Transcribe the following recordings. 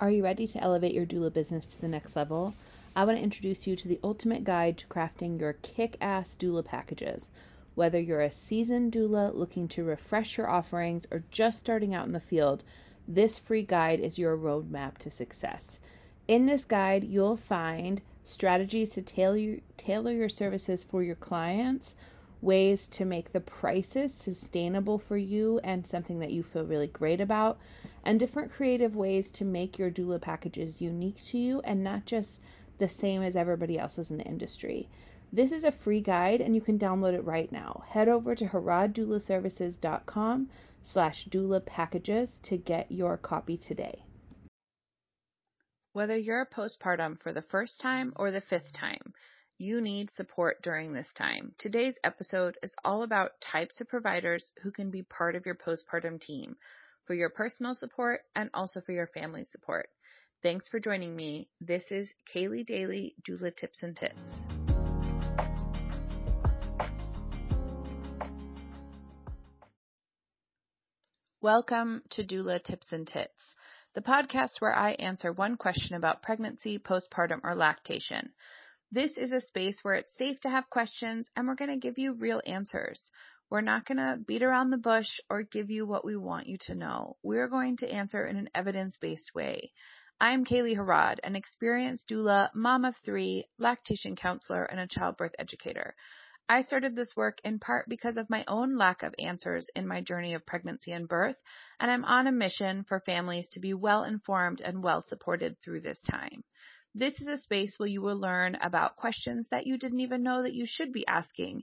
Are you ready to elevate your doula business to the next level? I want to introduce you to the ultimate guide to crafting your kick-ass doula packages. Whether you're a seasoned doula looking to refresh your offerings or just starting out in the field, this free guide is your roadmap to success. In this guide, you'll find strategies to tailor your services for your clients, ways to make the prices sustainable for you and something that you feel really great about, and different creative ways to make your doula packages unique to you and not just the same as everybody else's in the industry. This is a free guide and you can download it right now. Head over to HarrodDoulaServices.com/doula packages to get your copy today. Whether you're postpartum for the first time or the fifth time, you need support during this time. Today's episode is all about types of providers who can be part of your postpartum team for your personal support and also for your family support. Thanks for joining me. This is Kaely Daly, Doula Tips and Tits. Welcome to Doula Tips and Tits, the podcast where I answer one question about pregnancy, postpartum, or lactation. This is a space where it's safe to have questions and we're going to give you real answers. We're not going to beat around the bush or give you what we want you to know. We're going to answer in an evidence-based way. I'm Kaely Harrod, an experienced doula, mom of three, lactation counselor, and a childbirth educator. I started this work in part because of my own lack of answers in my journey of pregnancy and birth, and I'm on a mission for families to be well-informed and well-supported through this time. This is a space where you will learn about questions that you didn't even know that you should be asking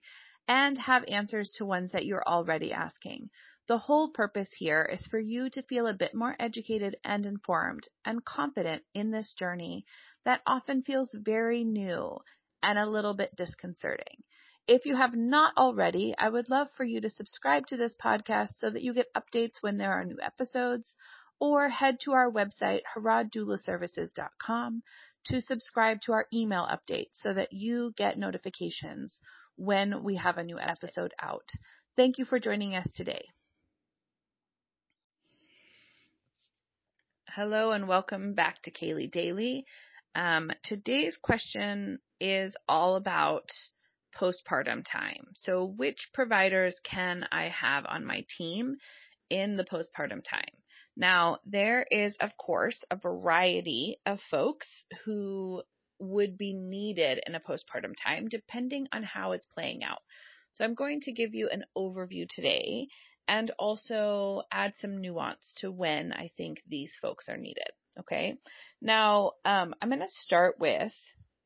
and have answers to ones that you're already asking. The whole purpose here is for you to feel a bit more educated and informed and confident in this journey that often feels very new and a little bit disconcerting. If you have not already, I would love for you to subscribe to this podcast so that you get updates when there are new episodes, or head to our website, HarrodDoulaServices.com, to subscribe to our email updates so that you get notifications when we have a new episode out. Thank you for joining us today. Hello and welcome back to Kaely Daly. Today's question is all about postpartum time. So which providers can I have on my team in the postpartum time? Now, there is, of course, a variety of folks who would be needed in a postpartum time, depending on how it's playing out. So I'm going to give you an overview today and also add some nuance to when I think these folks are needed. Okay. Now, I'm going to start with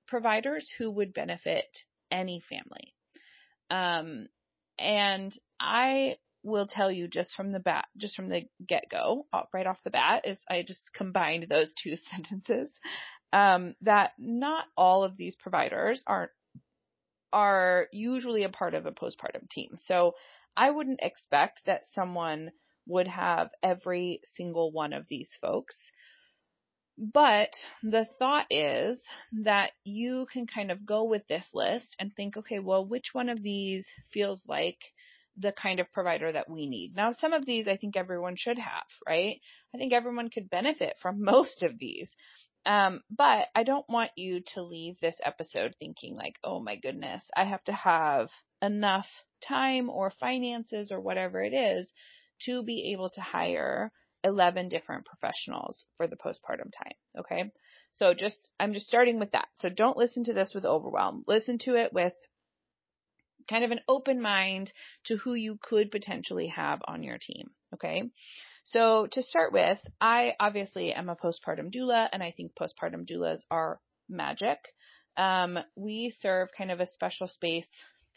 providers who would benefit any family. And I will tell you just from the get-go, right off the bat, is I just combined those two sentences, that not all of these providers are usually a part of a postpartum team. So I wouldn't expect that someone would have every single one of these folks. But the thought is that you can kind of go with this list and think, okay, well, which one of these feels like the kind of provider that we need. Now, some of these I think everyone should have, right? I think everyone could benefit from most of these. But I don't want you to leave this episode thinking like, oh my goodness, I have to have enough time or finances or whatever it is to be able to hire 11 different professionals for the postpartum time. Okay. So I'm just starting with that. So don't listen to this with overwhelm. Listen to it with kind of an open mind to who you could potentially have on your team. Okay. So to start with, I obviously am a postpartum doula and I think postpartum doulas are magic. We serve kind of a special space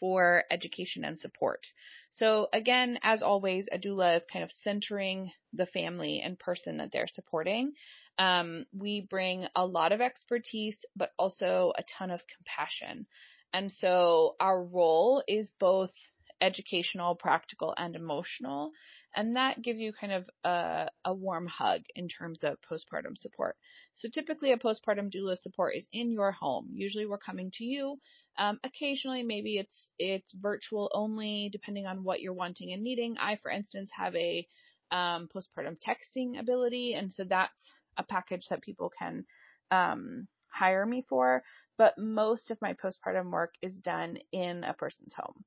for education and support. So again, as always, a doula is kind of centering the family and person that they're supporting. We bring a lot of expertise, but also a ton of compassion. And so our role is both educational, practical, and emotional. And that gives you kind of a warm hug in terms of postpartum support. So typically a postpartum doula support is in your home. Usually we're coming to you. Occasionally maybe it's virtual only, depending on what you're wanting and needing. I, for instance, have a postpartum texting ability. And so that's a package that people can hire me for, but most of my postpartum work is done in a person's home.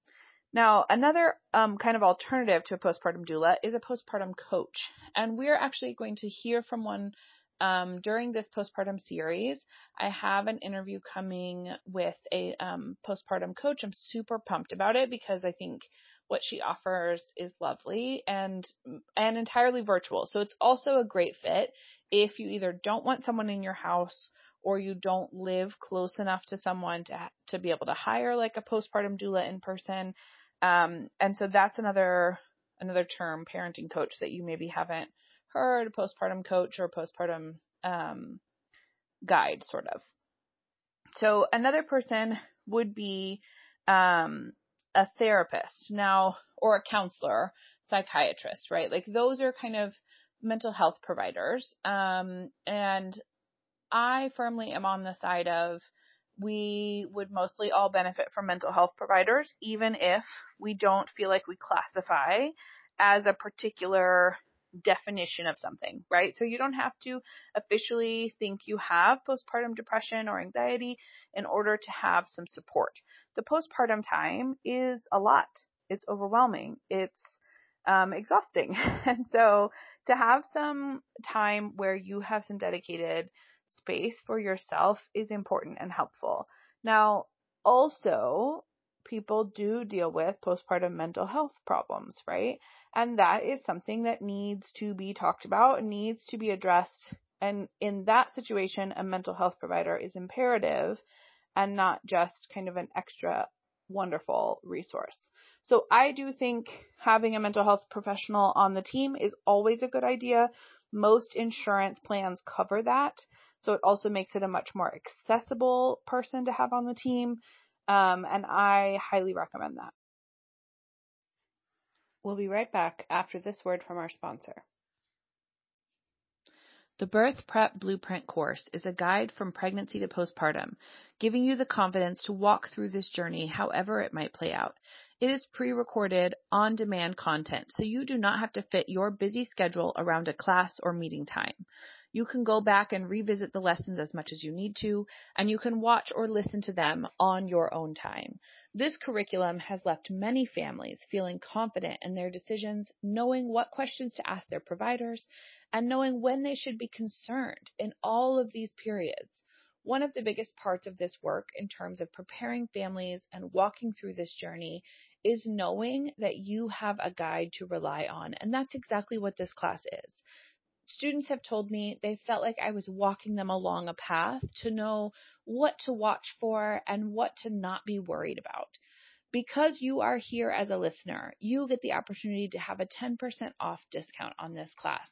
Now, another kind of alternative to a postpartum doula is a postpartum coach, and we're actually going to hear from one during this postpartum series. I have an interview coming with a postpartum coach. I'm super pumped about it because I think what she offers is lovely and entirely virtual. So it's also a great fit if you either don't want someone in your house or you don't live close enough to someone to be able to hire like a postpartum doula in person. And so that's another term, parenting coach, that you maybe haven't heard, a postpartum coach or a postpartum guide, sort of. So another person would be a therapist now, or a counselor, psychiatrist, right? Like those are kind of mental health providers. And I firmly am on the side of we would mostly all benefit from mental health providers, even if we don't feel like we classify as a particular definition of something, right? So you don't have to officially think you have postpartum depression or anxiety in order to have some support. The postpartum time is a lot. It's overwhelming. It's exhausting. And so to have some time where you have some dedicated space for yourself is important and helpful. Now, also, people do deal with postpartum mental health problems, right? And that is something that needs to be talked about, needs to be addressed. And in that situation, a mental health provider is imperative and not just kind of an extra wonderful resource. So I do think having a mental health professional on the team is always a good idea. Most insurance plans cover that. So it also makes it a much more accessible person to have on the team. And I highly recommend that. We'll be right back after this word from our sponsor. The Birth Prep Blueprint course is a guide from pregnancy to postpartum, giving you the confidence to walk through this journey however it might play out. It is pre-recorded, on-demand content, so you do not have to fit your busy schedule around a class or meeting time. You can go back and revisit the lessons as much as you need to, and you can watch or listen to them on your own time. This curriculum has left many families feeling confident in their decisions, knowing what questions to ask their providers, and knowing when they should be concerned in all of these periods. One of the biggest parts of this work in terms of preparing families and walking through this journey is knowing that you have a guide to rely on, and that's exactly what this class is. Students have told me they felt like I was walking them along a path to know what to watch for and what to not be worried about. Because you are here as a listener, you get the opportunity to have a 10% off discount on this class.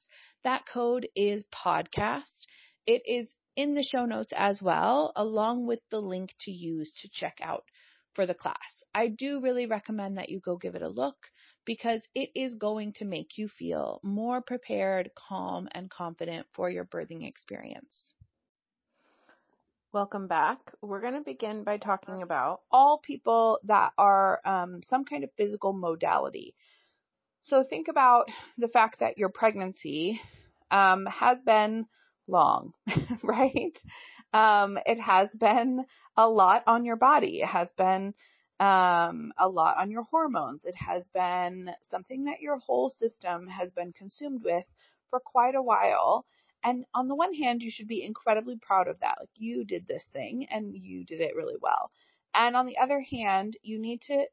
That code is podcast. It is in the show notes as well, along with the link to use to check out for the class. I do really recommend that you go give it a look, because it is going to make you feel more prepared, calm, and confident for your birthing experience. Welcome back. We're going to begin by talking about all people that are some kind of physical modality. So think about the fact that your pregnancy has been long, right? It has been a lot on your body. It has been a lot on your hormones. It has been something that your whole system has been consumed with for quite a while. And on the one hand, you should be incredibly proud of that. Like, you did this thing and you did it really well. And on the other hand, you need to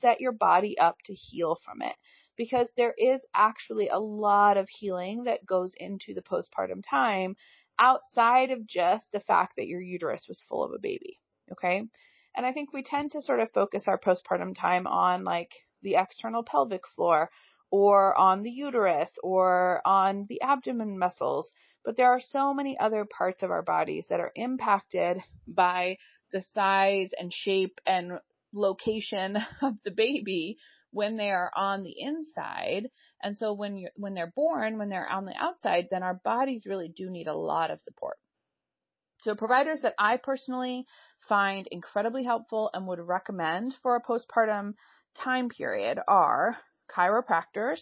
set your body up to heal from it, because there is actually a lot of healing that goes into the postpartum time outside of just the fact that your uterus was full of a baby. Okay. And I think we tend to sort of focus our postpartum time on like the external pelvic floor or on the uterus or on the abdomen muscles. But there are so many other parts of our bodies that are impacted by the size and shape and location of the baby when they are on the inside. And so when they're born, when they're on the outside, then our bodies really do need a lot of support. So providers that I personally find incredibly helpful and would recommend for a postpartum time period are chiropractors.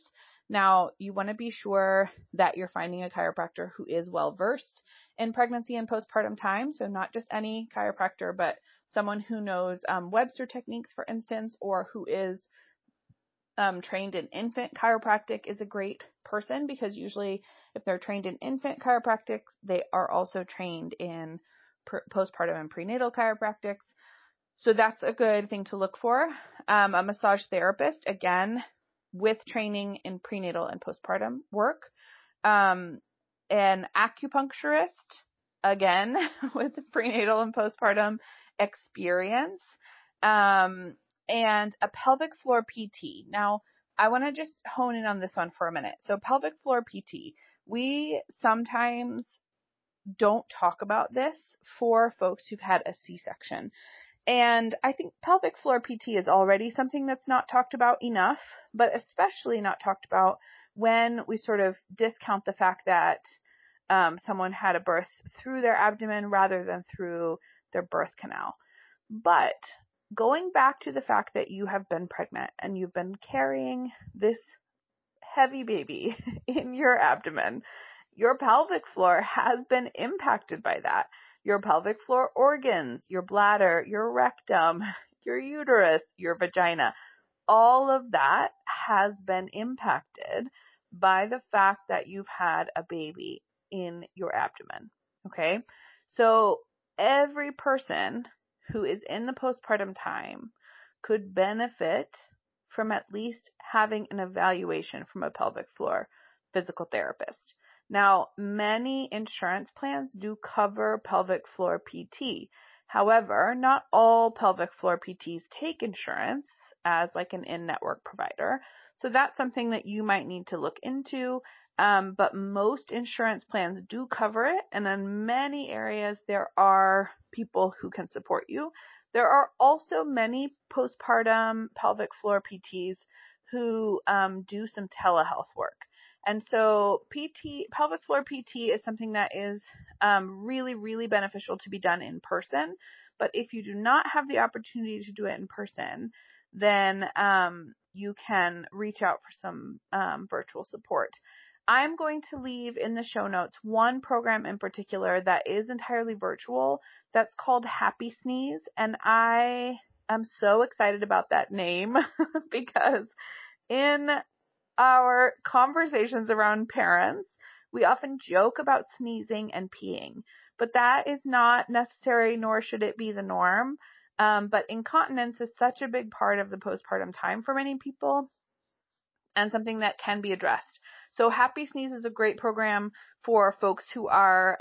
Now, you want to be sure that you're finding a chiropractor who is well-versed in pregnancy and postpartum time, so not just any chiropractor, but someone who knows Webster techniques, for instance, or who is trained in infant chiropractic is a great person, because usually if they're trained in infant chiropractic, they are also trained in postpartum and prenatal chiropractics. So that's a good thing to look for. A massage therapist, again, with training in prenatal and postpartum work. An acupuncturist, again, with prenatal and postpartum experience. And a pelvic floor PT. Now, I want to just hone in on this one for a minute. So pelvic floor PT, we sometimes don't talk about this for folks who've had a C-section. And I think pelvic floor PT is already something that's not talked about enough, but especially not talked about when we sort of discount the fact that someone had a birth through their abdomen rather than through their birth canal. But going back to the fact that you have been pregnant and you've been carrying this heavy baby in your abdomen, your pelvic floor has been impacted by that. Your pelvic floor organs, your bladder, your rectum, your uterus, your vagina, all of that has been impacted by the fact that you've had a baby in your abdomen, okay? So every person who is in the postpartum time could benefit from at least having an evaluation from a pelvic floor physical therapist. Now, many insurance plans do cover pelvic floor PT. However, not all pelvic floor PTs take insurance as like an in-network provider. So that's something that you might need to look into. But most insurance plans do cover it. And in many areas, there are people who can support you. There are also many postpartum pelvic floor PTs who do some telehealth work. And so PT, pelvic floor PT is something that is really, really beneficial to be done in person. But if you do not have the opportunity to do it in person, then you can reach out for some virtual support. I'm going to leave in the show notes one program in particular that is entirely virtual. That's called Happy Sneeze. And I am so excited about that name because in our conversations around parents, we often joke about sneezing and peeing, but that is not necessary, nor should it be the norm. But incontinence is such a big part of the postpartum time for many people and something that can be addressed. So Happy Sneeze is a great program for folks who are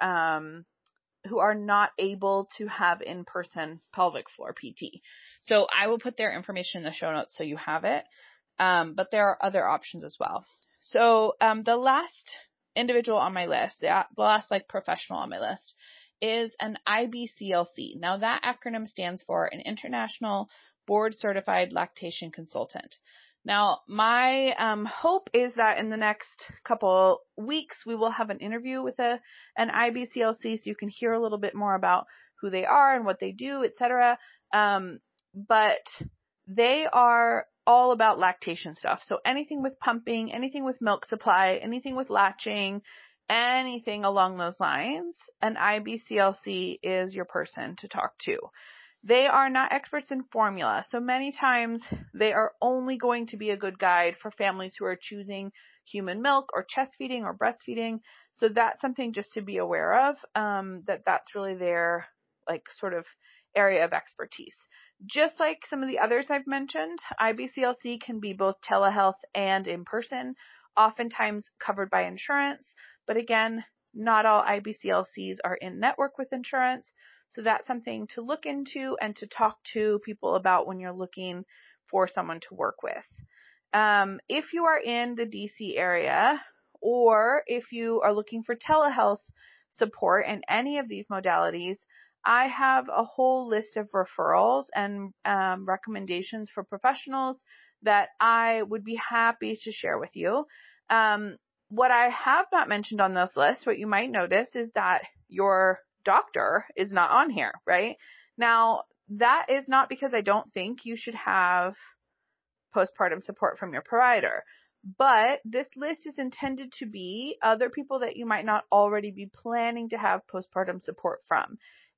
not able to have in-person pelvic floor PT. So I will put their information in the show notes so you have it. But there are other options as well. So the last individual on my list, the last like professional on my list is an IBCLC. Now that acronym stands for an International Board Certified Lactation Consultant. Now my hope is that in the next couple weeks, we will have an interview with an IBCLC so you can hear a little bit more about who they are and what they do, etc. But they are all about lactation stuff. So anything with pumping, anything with milk supply, anything with latching, anything along those lines, an IBCLC is your person to talk to. They are not experts in formula. So many times they are only going to be a good guide for families who are choosing human milk or chest feeding or breastfeeding. So that's something just to be aware of, that's really their like sort of area of expertise. Just like some of the others I've mentioned, IBCLC can be both telehealth and in person, oftentimes covered by insurance. But again, not all IBCLCs are in network with insurance. So that's something to look into and to talk to people about when you're looking for someone to work with. If you are in the DC area, or if you are looking for telehealth support in any of these modalities, I have a whole list of referrals and recommendations for professionals that I would be happy to share with you. What I have not mentioned on this list, what you might notice is that your doctor is not on here, right? Now, that is not because I don't think you should have postpartum support from your provider, But this list is intended to be other people that you might not already be planning to have postpartum support from.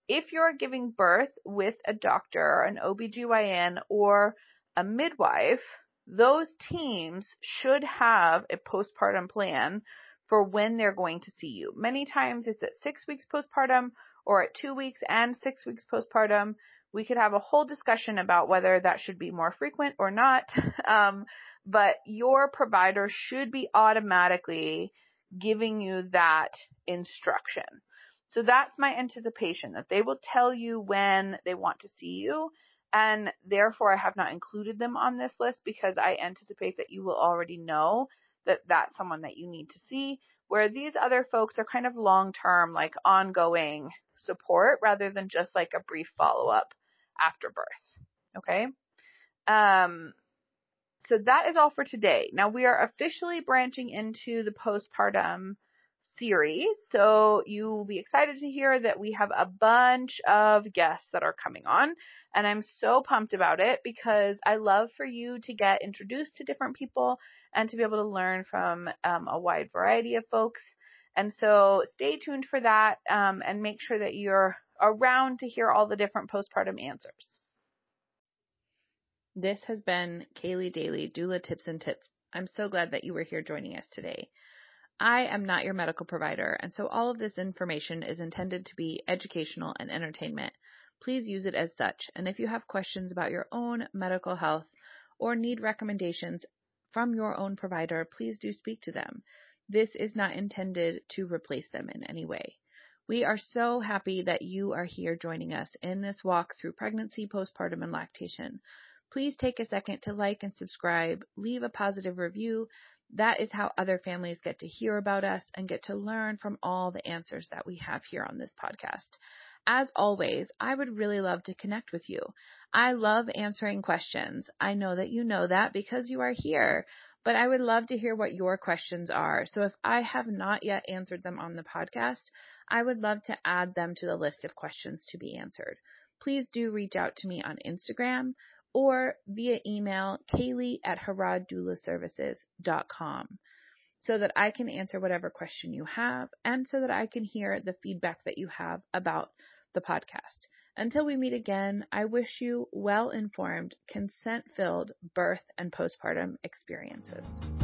If you're giving birth with a doctor, an OBGYN, or a midwife, those teams should have a postpartum plan for when they're going to see you. Many times it's at 6 weeks postpartum or at 2 weeks and 6 weeks postpartum. We could have a whole discussion about whether that should be more frequent or not. But your provider should be automatically giving you that instruction. So that's my anticipation, that they will tell you when they want to see you. And therefore, I have not included them on this list because I anticipate that you will already know that that's someone that you need to see, where these other folks are kind of long-term, like ongoing support rather than just like a brief follow-up after birth. Okay. So that is all for today. Now we are officially branching into the postpartum series. So you will be excited to hear that we have a bunch of guests that are coming on, and I'm so pumped about it because I love for you to get introduced to different people and to be able to learn from a wide variety of folks. And so stay tuned for that and make sure that you're around to hear all the different postpartum answers. This has been Kaely Daly, Doula Tips and Tits. I'm so glad that you were here joining us today. I am not your medical provider, and so all of this information is intended to be educational and entertainment. Please use it as such. And if you have questions about your own medical health or need recommendations from your own provider, please do speak to them. This is not intended to replace them in any way. We are so happy that you are here joining us in this walk through pregnancy, postpartum, and lactation. Please take a second to like and subscribe, leave a positive review. That is how other families get to hear about us and get to learn from all the answers that we have here on this podcast. As always, I would really love to connect with you. I love answering questions. I know that you know that because you are here, but I would love to hear what your questions are. So if I have not yet answered them on the podcast, I would love to add them to the list of questions to be answered. Please do reach out to me on Instagram or via email, Kaely@HarrodDoulaServices.com, so that I can answer whatever question you have and so that I can hear the feedback that you have about the podcast. Until we meet again, I wish you well-informed, consent-filled birth and postpartum experiences.